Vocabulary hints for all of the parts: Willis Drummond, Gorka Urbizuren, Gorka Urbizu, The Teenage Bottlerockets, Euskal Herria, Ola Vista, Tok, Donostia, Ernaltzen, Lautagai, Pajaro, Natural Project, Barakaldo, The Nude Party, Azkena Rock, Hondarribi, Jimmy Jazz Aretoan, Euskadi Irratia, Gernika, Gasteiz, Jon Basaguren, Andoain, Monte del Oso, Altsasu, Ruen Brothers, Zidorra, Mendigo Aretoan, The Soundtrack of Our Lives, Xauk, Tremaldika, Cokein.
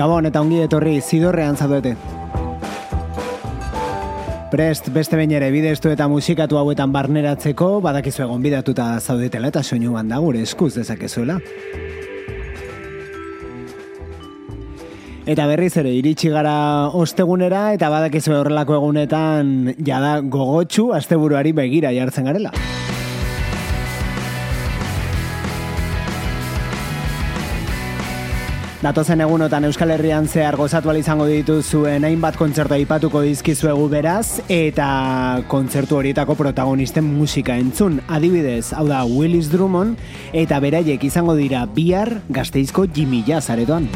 Gabon eta ongi etorri Zidorrean zaudete. Prest beste behin ere bidestu eta musikatu hauetan barneratzeko, badakizu egon bidatuta zaudetela eta soinu banda gure eskuz dezakezuela. Eta berriz ere iritsi gara ostegunera eta badakizu horrelako egunetan jada gogotsu asteburuari begira jartzen garela. Datozen egunotan Euskal Herrian zehar gozatu ahal izango dituzuen hainbat kontzertu aipatuko dizkizuegu beraz, eta kontzertu horietako protagonisten musika entzun. Adibidez, hau da Willis Drummond, eta beraiek izango dira bihar Gasteizko Jimmy Jazz Aretoan.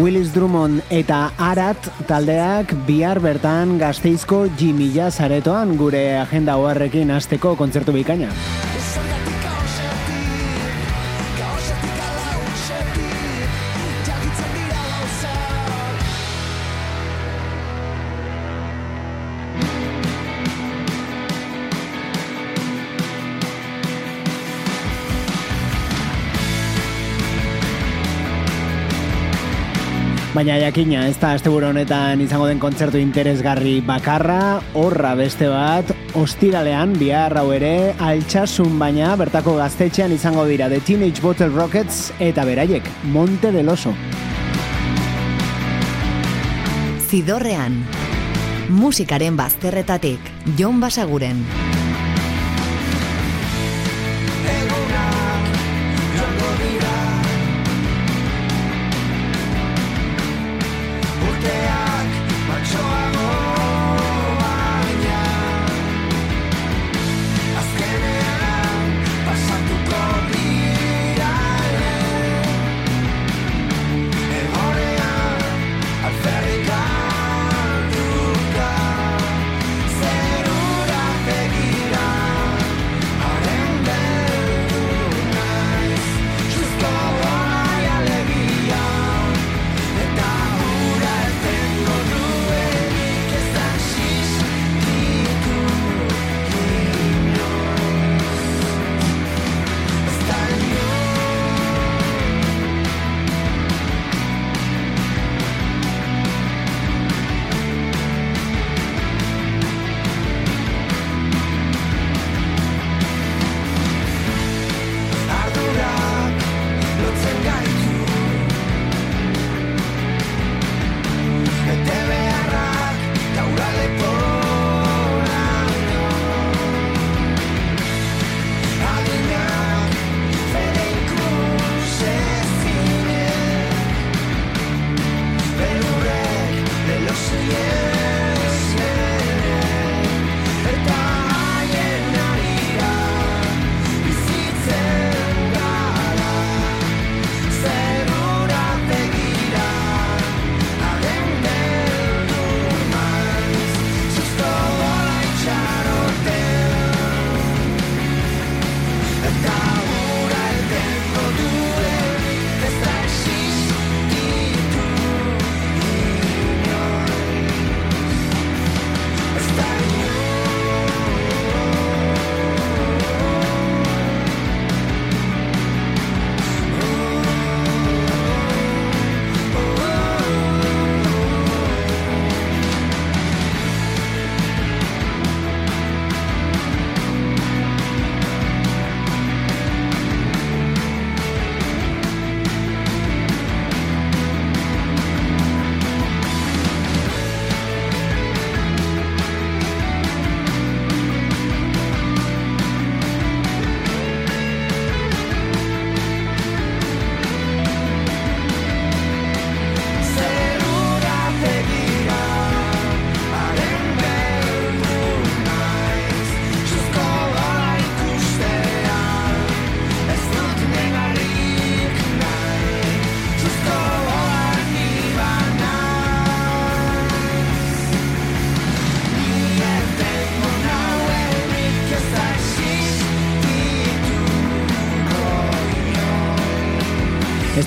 Willis Drummond eta Arat taldeak bihar bertan Gasteizko Jimmy Jazz Aretoan, gure agenda oharrekin hasteko kontzertu bikaina. Baina jakina, ez da asteburu honetan izango den kontzertu interesgarri bakarra, horra beste bat, ostiralean bihar hau ere, Altsasun baina bertako gaztetxean izango dira The Teenage Bottlerockets eta beraiek, Monte del Oso. Zidorrean. Musikaren bazterretatik, Jon Basaguren.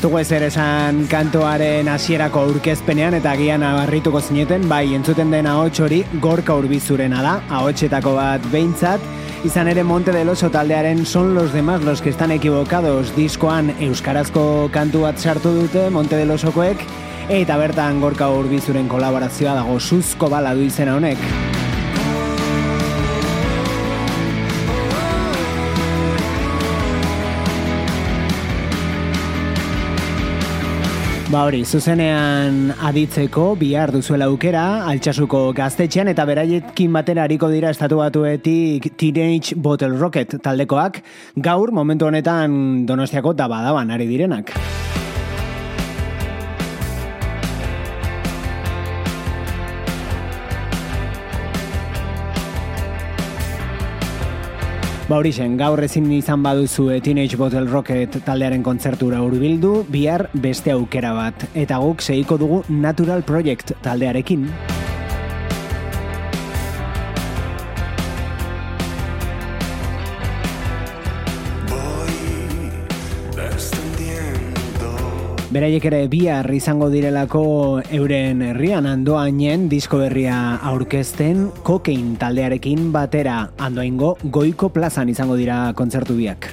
Dugu ezer esan kantoaren hasierako aurkezpenean eta agian abarrituko zineten, bai entzuten den ahots hori Gorka Urbizurena da, ahotsetako bat behintzat, izan ere Monte del Oso taldearen Son los demás los que están equivocados diskoan euskarazko kantu bat sartu dute Monte del Osokoek, eta bertan Gorka Urbizuren kolaborazioa dago, Suzko Bala du izena honek. Ba hori, zuzenean aditzeko bihar duzuela aukera Altxasuko gaztetxean eta beraiekin batera hariko dira estatuatuetik Teenage Bottlerocket taldekoak, gaur momentu honetan Donostiako Dabadaban ari direnak. Ba horixen, gaur ezin izan baduzu Teenage Bottlerocket taldearen kontzertura hurbildu, bihar beste aukera bat. Eta guk segiko dugu Natural Project taldearekin. Beraiek ere bihar izango direlako euren herrian Andoainen disko berria aurkezten Cokein taldearekin batera, Andoaingo Goiko plazan izango dira kontzertu biak.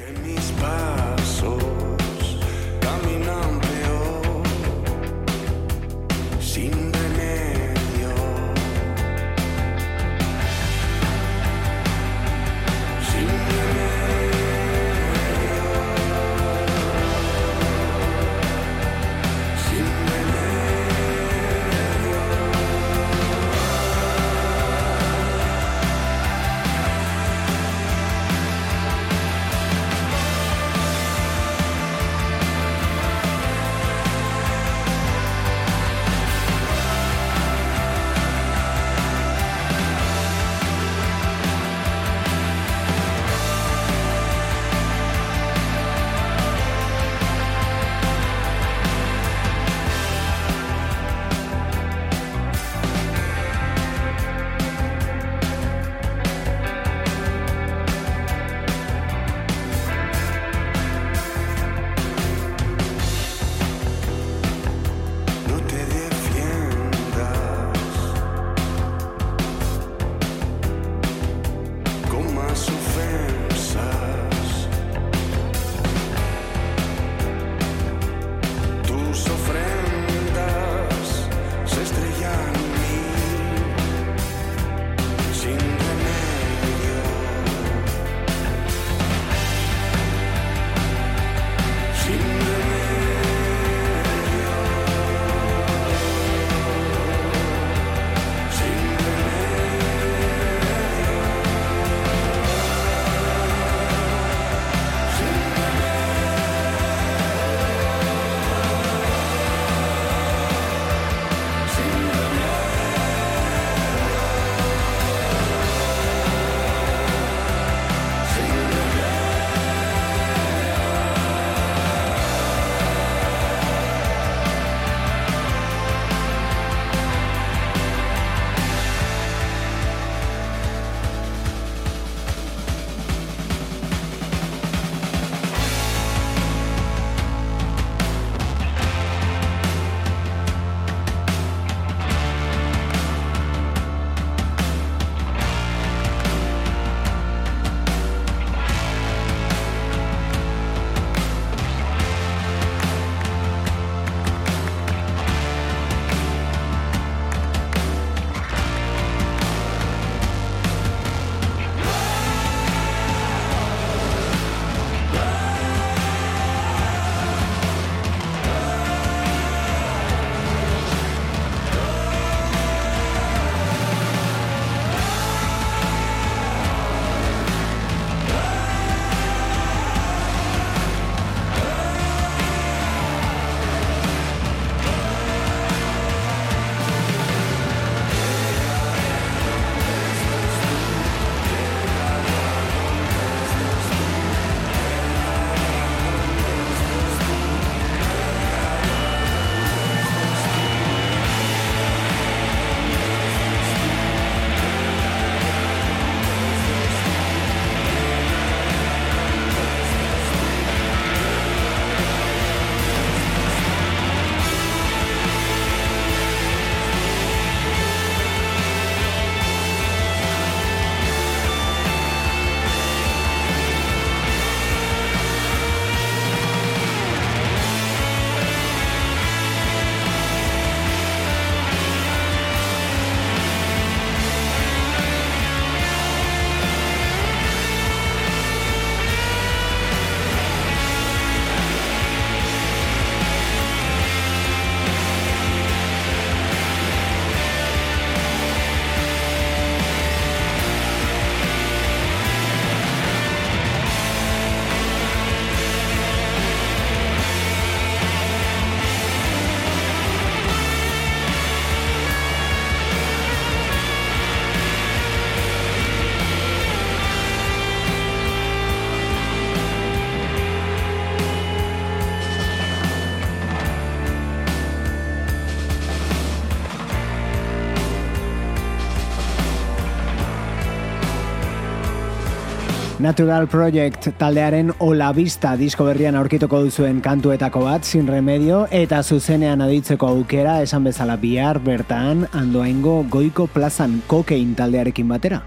Natural Project taldearen Ola Vista disko berrian aurkituko duzuen kantuetako bat, Sin Remedio, eta zuzenean aditzeko aukera esan bezala bihar bertan Andoaingo Goiko plazan Cokein taldearekin batera.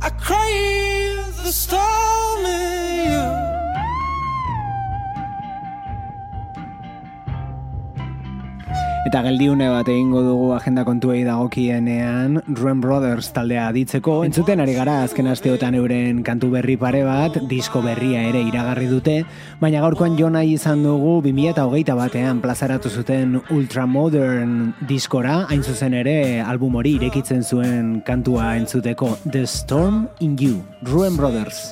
I crave the storm in you. Eta geldiune bat egingo dugu agenda kontuei dagokienean Ruen Brothers taldea aditzeko. Entzuten ari gara azken asteotan euren kantu berri pare bat, disko berria ere iragarri dute, baina gaurkoan jo nahi izan dugu 2021 batean plazaratu zuten Ultramodern diskora, hain zuzen ere album hori irekitzen zuen kantua entzuteko, The Storm in You, Ruen Brothers.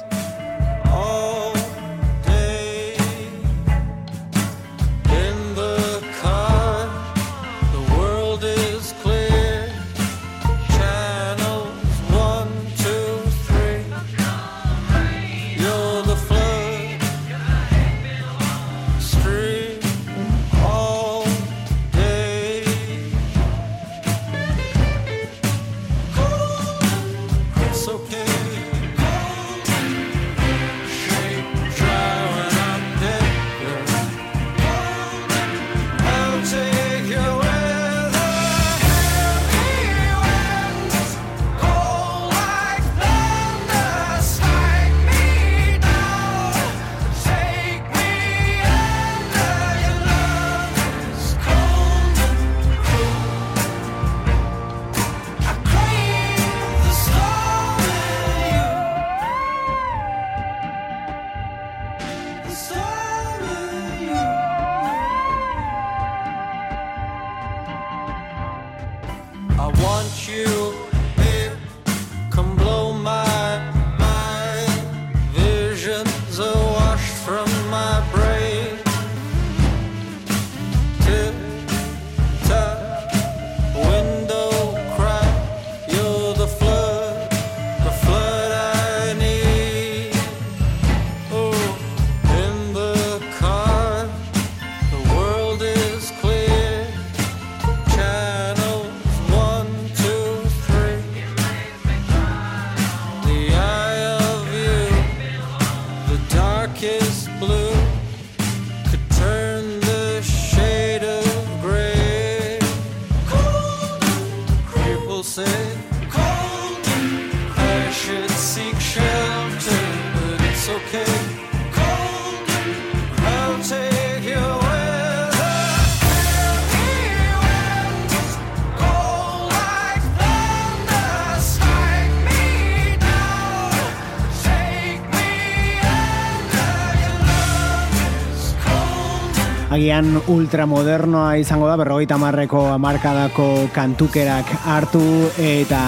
Agian ultramodernoa izango da 50eko hamarkadako kantukerak hartu eta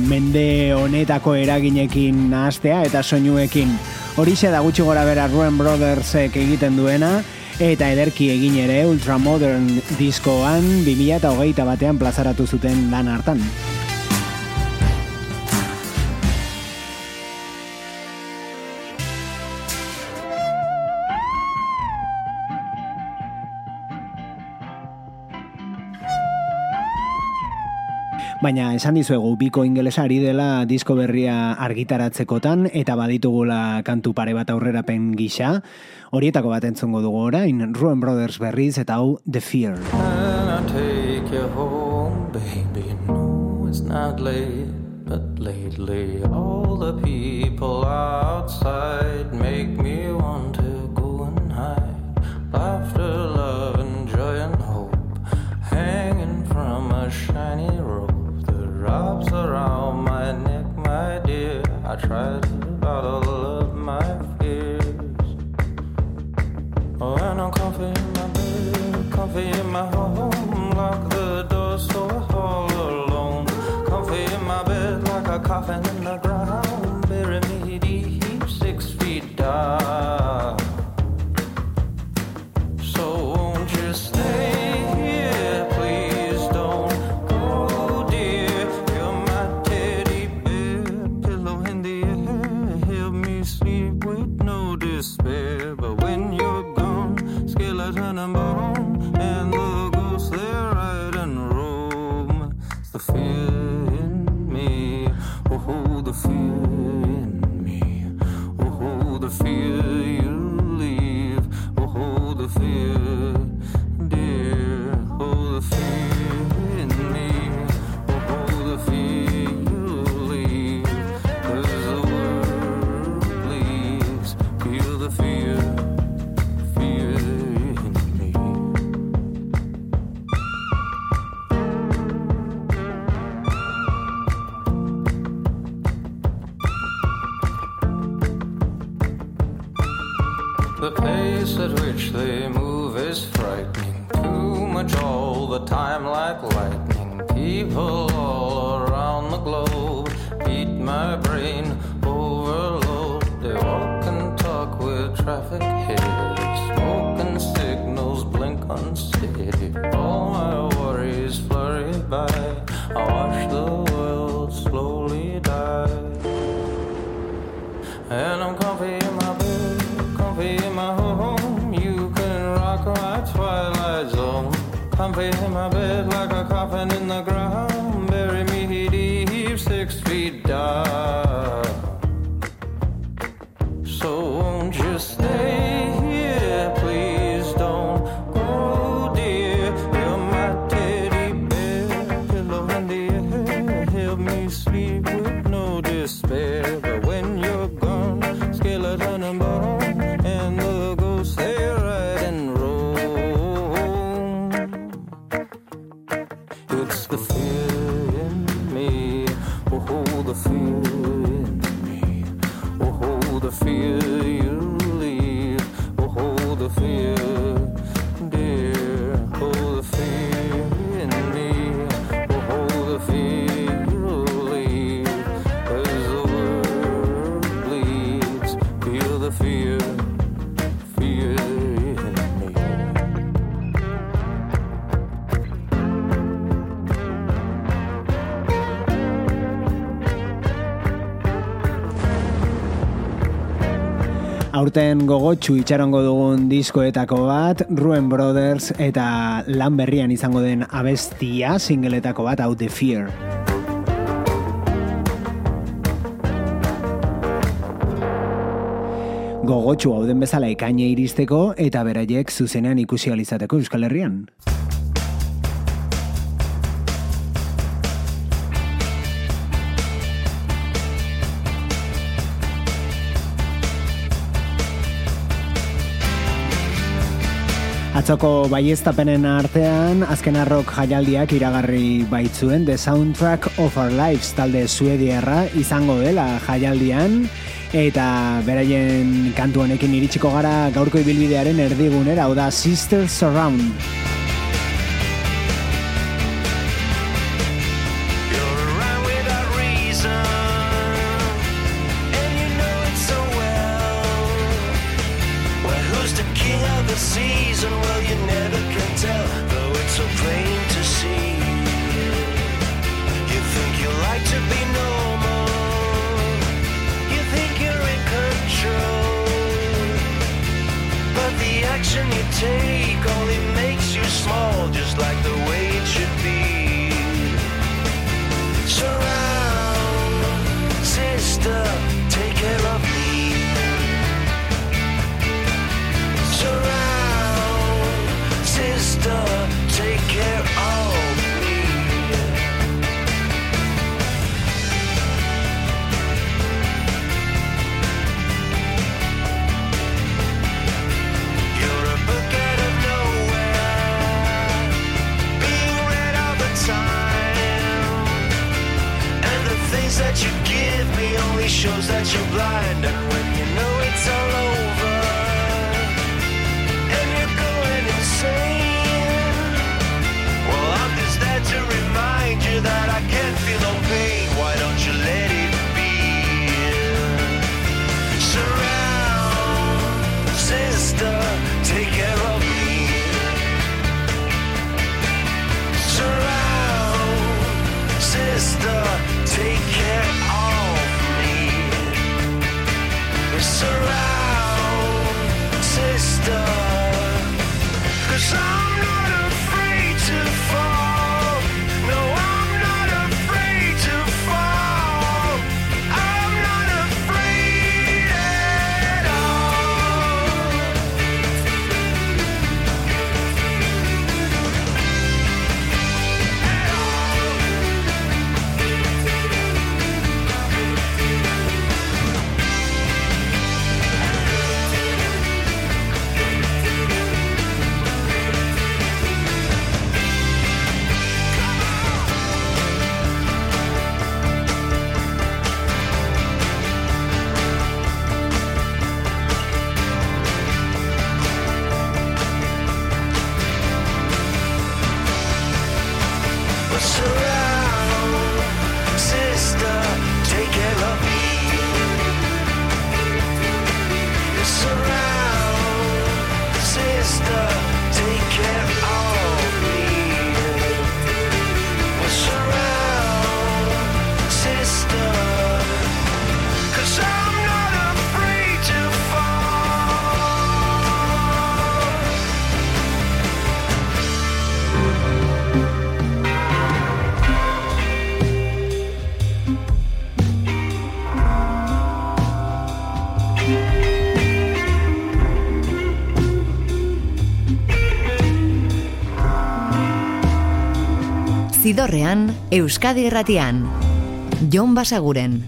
mende honetako eraginekin nahastea eta soinuekin. Horixe da gutxi gora bera Ruen Brothersek egiten duena, eta ederki egin ere Ultramodern diskoan 2021 plazaratu zuten lan hartan. Baina esan dizuegu biko ingelesa ari dela disko berria argitaratzekotan eta baditugula kantu pare bat aurrerapen gisa. Horietako bat entzungo dugu orain, Ruen Brothers berriz eta hau The Fear. Can I take you home, baby? No, it's not late, but lately all the people outside make me want to go and hide. Laughter, love and joy and hope hanging from a shiny rope. Wraps around my neck, my dear. I try to bottle up my fears. When I'm comfy in my bed, comfy in my home, lock the door so I'm all alone. Comfy in my bed like a coffin in the ground, bury me deep 6 feet down. So won't you stay? fear in me. Oh, hold the fear you leave. Oh, hold the fear, dear. Hold the fear in me. Oh, hold the fear you leave. 'Cause the world bleeds. Feel the fear, fear in me. The pace at which they move is frightening. Too much all the time, like lightning. People all around the globe beat my brain overload. They walk and talk with traffic heads. Smoke and signals blink unsteady. All my worries flurry by. I watch the world slowly die. And I'm comfy in my bed, comfy in my home. You can rock my twilight zone. Comfy in my bed like a coffin in the ground. Bury me deep, 6 feet down. So won't you stay here, please don't go, dear. You're my teddy bear, pillow in the air. Help me sleep with no despair. But when you're gone, skeleton and bone, and the ghosts they ride and roam. It's the fear in me, oh, hold the fear in me. Oh, hold the fear you leave. Oh, hold the fear, dear. Hold the fear in me. Oh, hold the fear you leave. 'Cause the world bleeds. Feel the fear, fear in me. Aurten gogotsu itxarongo dugun diskoetako bat, Ruen Brothers eta lan berrian izango den abestia singeletako bat, Out the Fear. Gogotsu hauden bezala ekaine iristeko eta beraiek zuzenean ikusi ahal izateko Euskal Herrian. Atzoko baieztapenen artean, Azkena Rock jaialdiak iragarri baitzuen The Soundtrack of Our Lives talde suediarra izango dela jaialdian, eta beraien kantu honekin iritsiko gara gaurko ibilbidearen erdigunera, hau da Sisters Around. You're a Zidorrean, Euskadi Irratian, Jon Basaguren.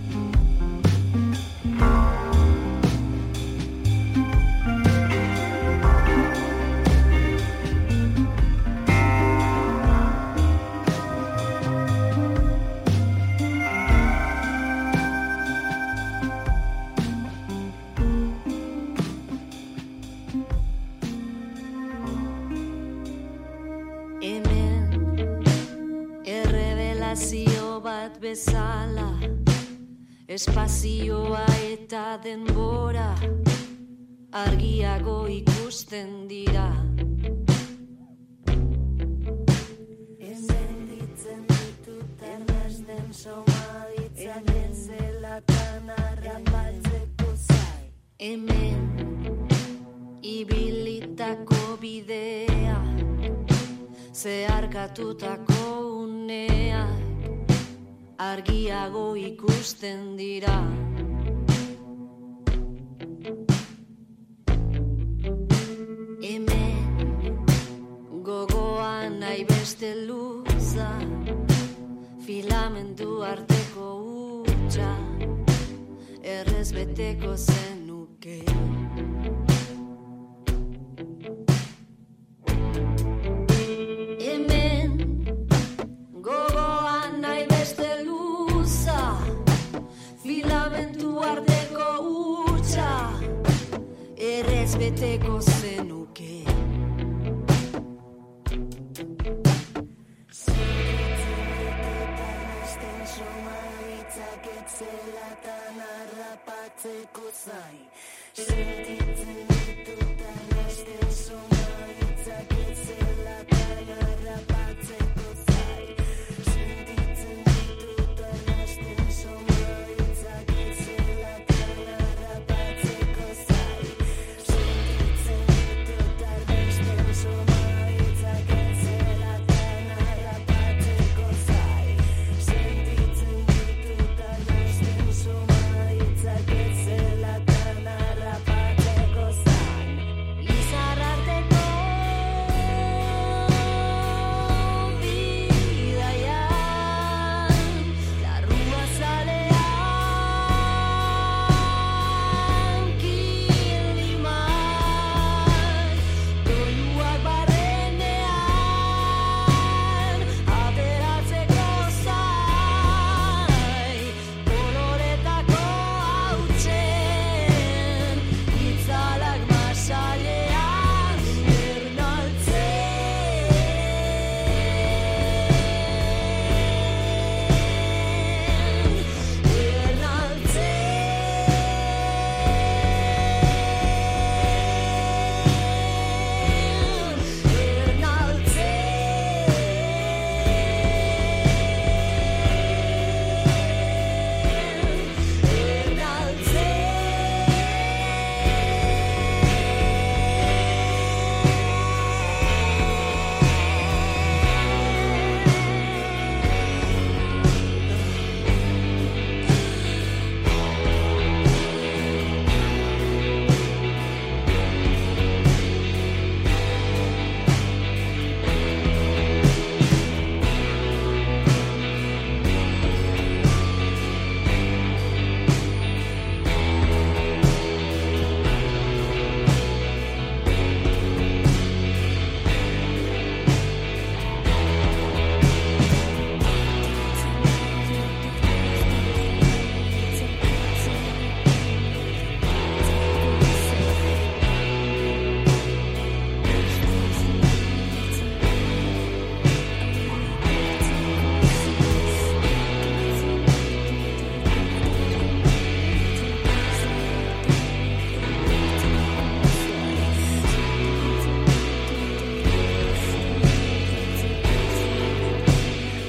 Bezala, espazioa eta denbora argiago ikusten dira. Emenditzen ditut ernesten somaditzen ezelatan arrapatzeko zai. Hemen ibilitako bidea zeharkatutako unea argiago ikusten dira. Hemen gogoan nahi beste luza, filamentu arteko utxa errez beteko zenuke. Hemen gogoan nahi beste filamentu arteko utxa errez beteko zenuke. Zeritzen ditetan azten somaditzak etzelatan arrapatzeko zai. Zeritzen ditetan azten somaditzak etzelatan arrapatzeko zai.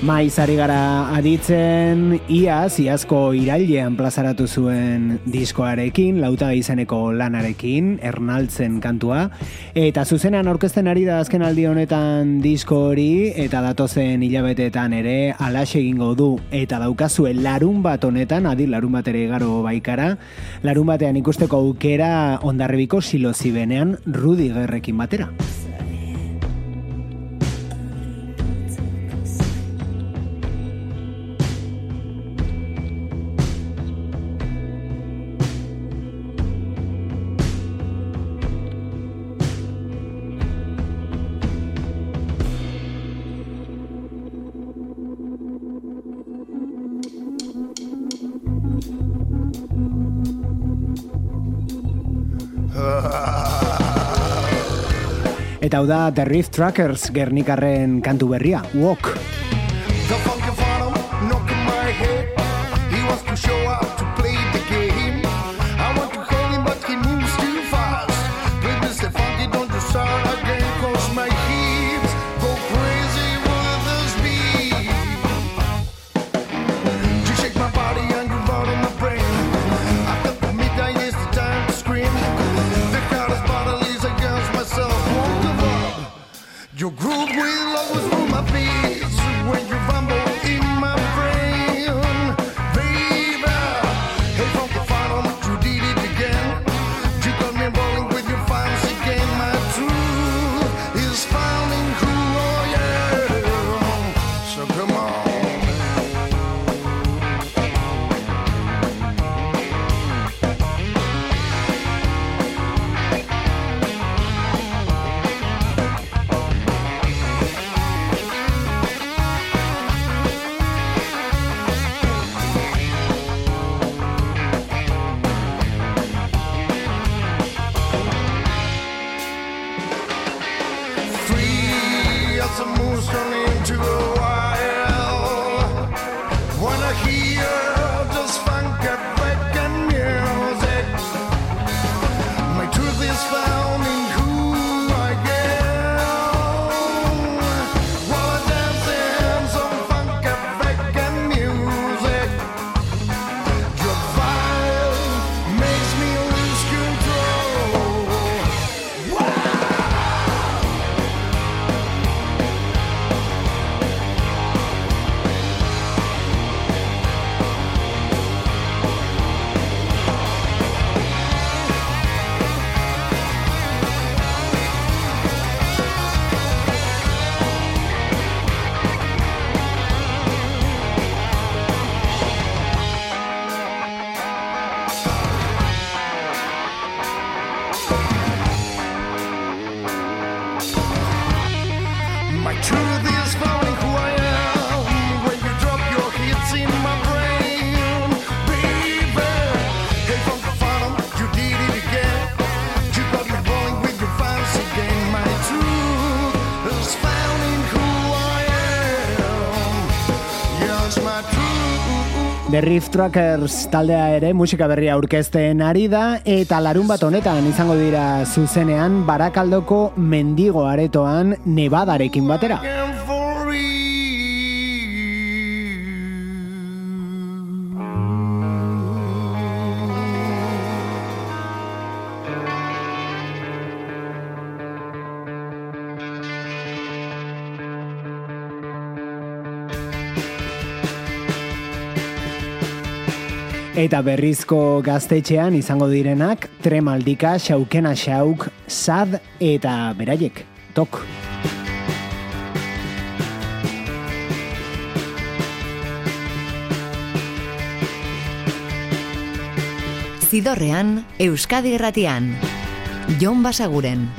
Maiz ari gara aditzen, iazko irailean plazaratu zuen diskoarekin, Lautagai izeneko lanarekin, Ernaltzen kantua, eta zuzenean aurkezten ari da azkenaldi honetan disko hori, eta datozen hilabeteetan ere alaxe egingo du, eta daukazue larunbat honetan, adi larunbat ere igaro baikara, larunbatean ikusteko aukera Hondarribiko Silozibenean Rudigerrekin batera. Eta hau da The Rift Trackers Gernikarren kantu berria, Walk. Your groove will always rule my peace when you rumble in my brain, baby. Hey, from the final, you did it again. You got me rolling with your fines again. My truth is found in who I am. So come The Rift Trackers taldea ere musika berria aurkezten ari da eta larunbat honetan izango dira zuzenean Barakaldoko Mendigo Aretoan Nevadarekin batera. Eta berrizko gaztetxean izango direnak Tremaldika, Xaukena Xauk, Sad eta beraiek, Tok. Zidorrean, Euskadi Irratian, Jon Basaguren.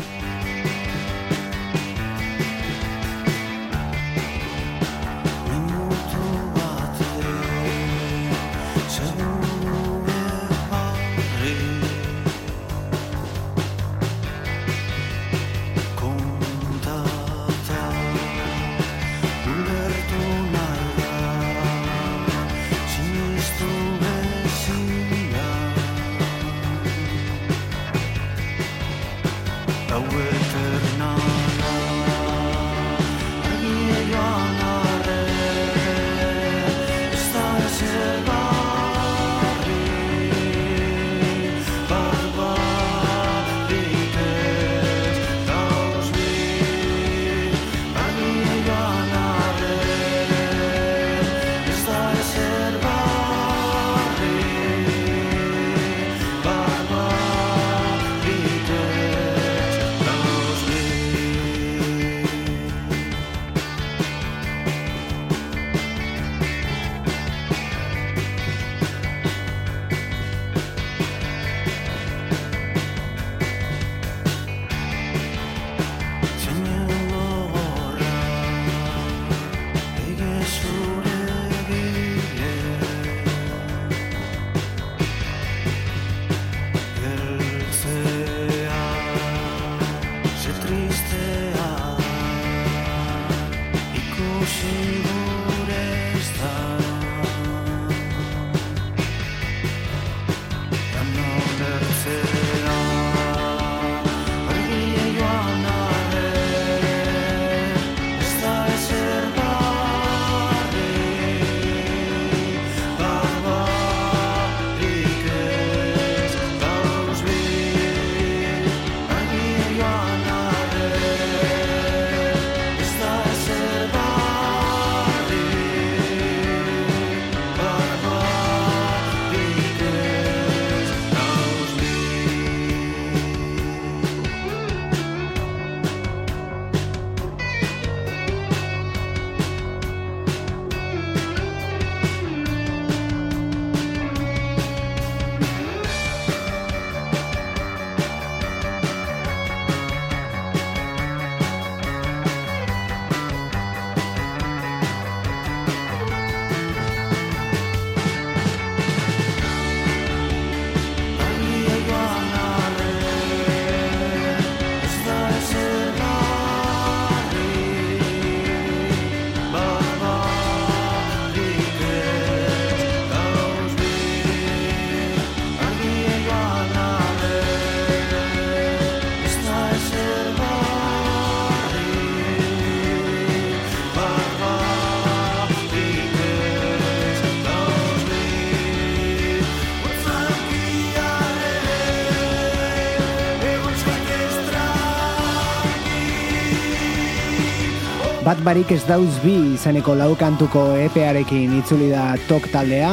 Bat barik ez dauz bi izeneko lau kantuko EPEarekin itzuli da Tok taldea,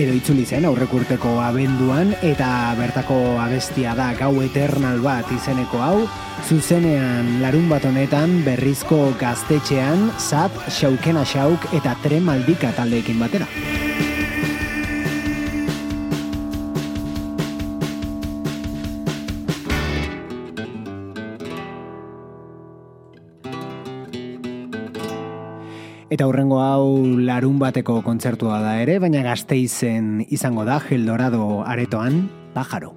edo itzuli zen aurrekurteko abenduan, eta bertako abestia da Gau Eternal Bat izeneko hau, zuzenean larunbat honetan berrizko gaztetxean, Zap, Xaukena Xauk eta Tremaldika taldeekin batera. Eta hurrengo hau larun bateko kontzertua da ere, baina Gasteizen izango da, El Dorado aretoan, Pajaro.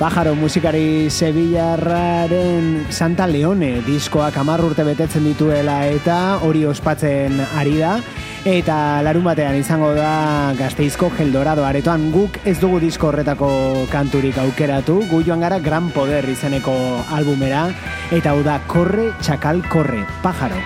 Pajaro musikari sevillarraren Santa Leone diskoak 10 urte betetzen dituela eta hori ospatzen ari da. Eta larun batean izango da Gasteizko El Dorado aretoan. Guk ez dugu disko horretako kanturik aukeratu, gu joan gara Gran Poder izeneko albumera. Eta hau da Corre, Chacal, Corre, Pajaro.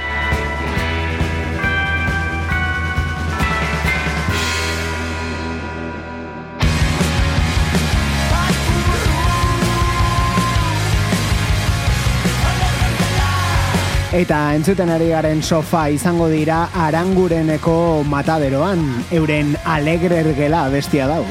Eta entzuten ari garen sofa izango dira Arangureneko mataderoan, euren Alegre Ergela bestia dau.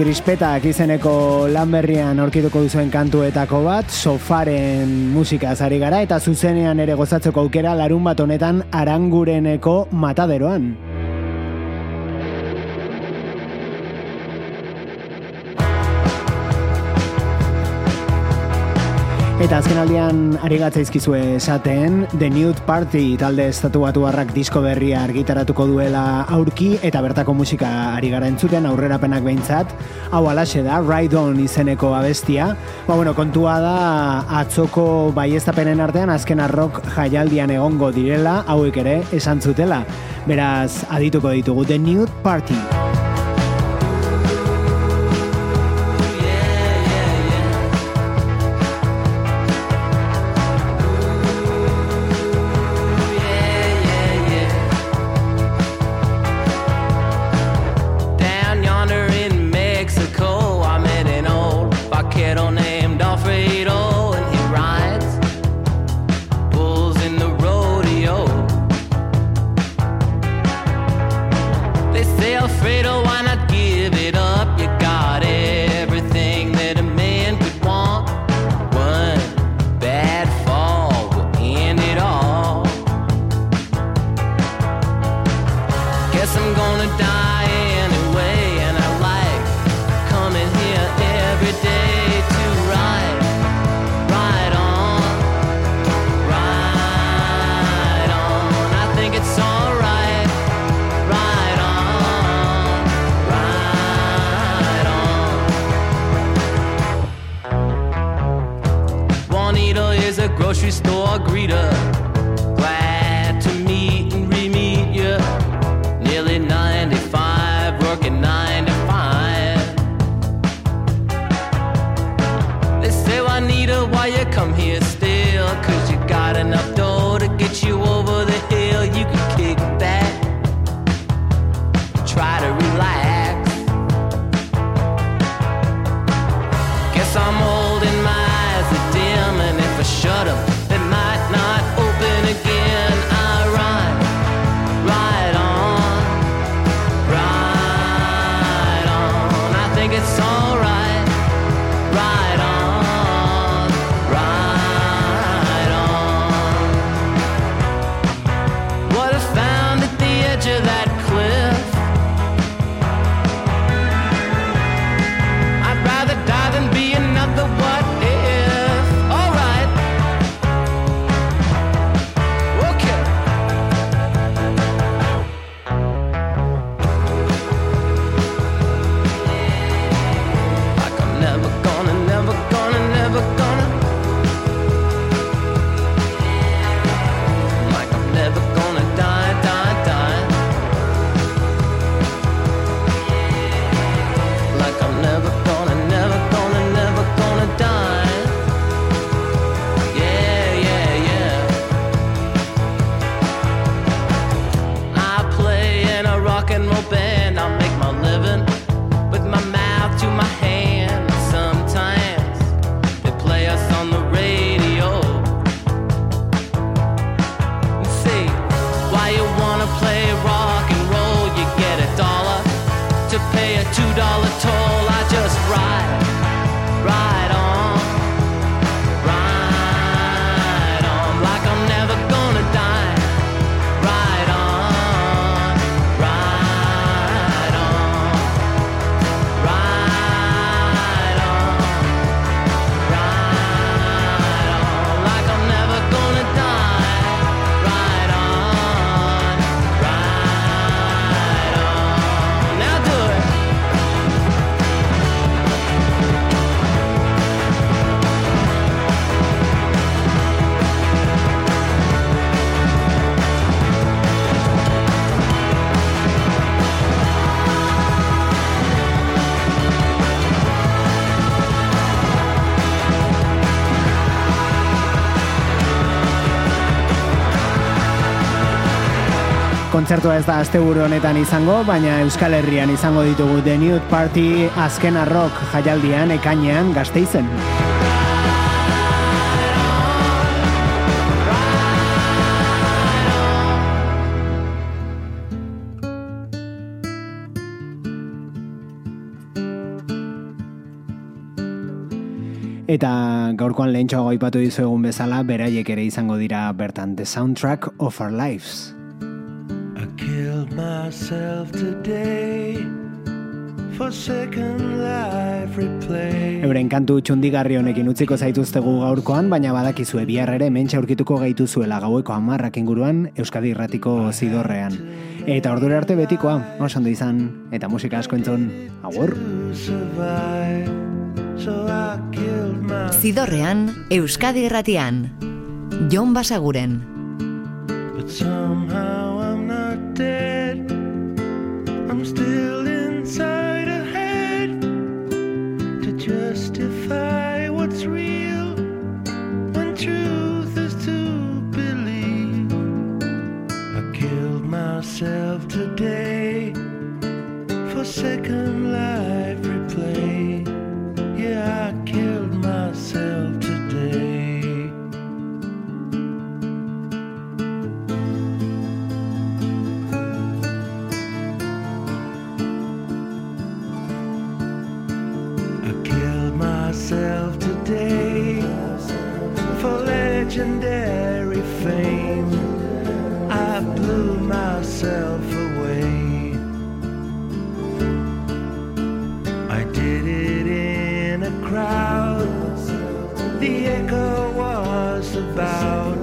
Krispetak izeneko lanberrian aurkituko duzuen kantuetako bat, sofaren musikaz ari gara eta zuzenean ere gozatzeko aukera larun bat honetan Arangureneko mataderoan. Eta azkenaldian ari gatzaizkizue esaten, The Nude Party talde estatuatuarrak disko berria argitaratuko duela aurki eta bertako musika ari gara entzuten aurrerapenak behintzat. Hau alaxe da, Ride On izeneko abestia. Bueno, kontua da atzoko baiestapenen artean Azkena Rock jaialdian egongo direla, hauek ere esan zutela. Beraz, adituko ditugu The Nude Party. Alfredo always a grocery store greeter. Glad to meet and re-meet you. Nearly 95, working 9 to 5. They say, Juanita, why you come here still? Cause you got enough dough to get you over the hill. You can kick back, try to relax. Guess I'm old and my eyes are dim, and if I shut up, they might not open again. I run right on, I think it's alright. Right on. What I found at the edge of that cliff, I'd rather die than be another what if. All right. Okay. Like I'm never gonna, never gonna, never gonna. Like I'm never gonna die, die, die. Like I'm never gonna, never gonna, never gonna die. Yeah, yeah, yeah. I play in a rock and roll band. I make my living with my mouth to my hand. Sometimes they play us on the radio. See, why you wanna play rock and roll? You get $1 to pay a $2 toll. I just ride on, ride on, like I'm never gonna die. Ride on, ride on, ride on, ride on, like I'm never gonna die. Ride on, ride on. Now do it. Kontzertua ez da asteburu honetan izango, baina Euskal Herrian izango ditugu The Nude Party Azkena Rock jaialdian ekainean Gasteizen. Eta gaurkoan lehentxoago aipatu dizuegun bezala, beraiek ere izango dira bertan The Soundtrack of Our Lives. Killed myself today for second life replay. Euren kantu txundigarri honekin utziko zaituztegu gaurkoan, baina badakizue bihar ere mentxe aurkituko gaituzuela gaueko 10 inguruan Euskadi Irratiko zidorrean. Eta ordura arte betikoa, oso ondo izan eta musika asko entzun. Agur. Zidorrean Euskadi Irratian Jon Basaguren. Dead. I'm still inside a head to justify what's real when truth is to believe. I killed myself today for second life replay. Yeah, I killed myself today. Today for legendary fame, I blew myself away. I did it in a crowd, the echo was about.